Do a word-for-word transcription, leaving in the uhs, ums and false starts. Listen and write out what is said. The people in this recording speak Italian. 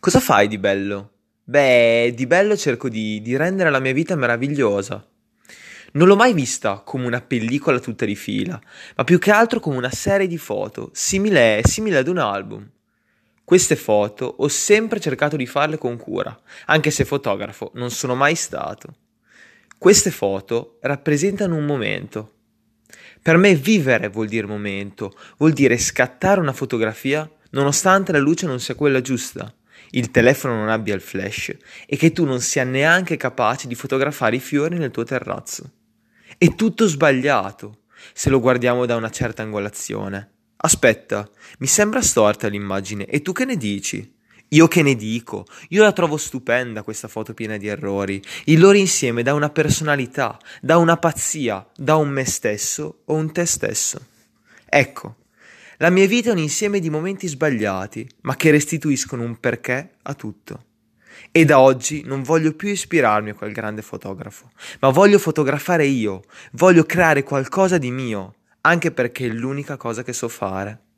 Cosa fai di bello? Beh, di bello cerco di, di rendere la mia vita meravigliosa. Non l'ho mai vista come una pellicola tutta di fila, ma più che altro come una serie di foto, simile, simile ad un album. Queste foto ho sempre cercato di farle con cura, anche se fotografo non sono mai stato. Queste foto rappresentano un momento. Per me vivere vuol dire momento, vuol dire scattare una fotografia nonostante la luce non sia quella giusta, il telefono non abbia il flash e che tu non sia neanche capace di fotografare i fiori nel tuo terrazzo. È tutto sbagliato se lo guardiamo da una certa angolazione. Aspetta, mi sembra storta l'immagine e tu che ne dici? Io che ne dico? Io la trovo stupenda questa foto piena di errori. Il loro insieme dà una personalità, dà una pazzia, dà un me stesso o un te stesso. Ecco, la mia vita è un insieme di momenti sbagliati, ma che restituiscono un perché a tutto. E da oggi non voglio più ispirarmi a quel grande fotografo, ma voglio fotografare io, voglio creare qualcosa di mio, anche perché è l'unica cosa che so fare.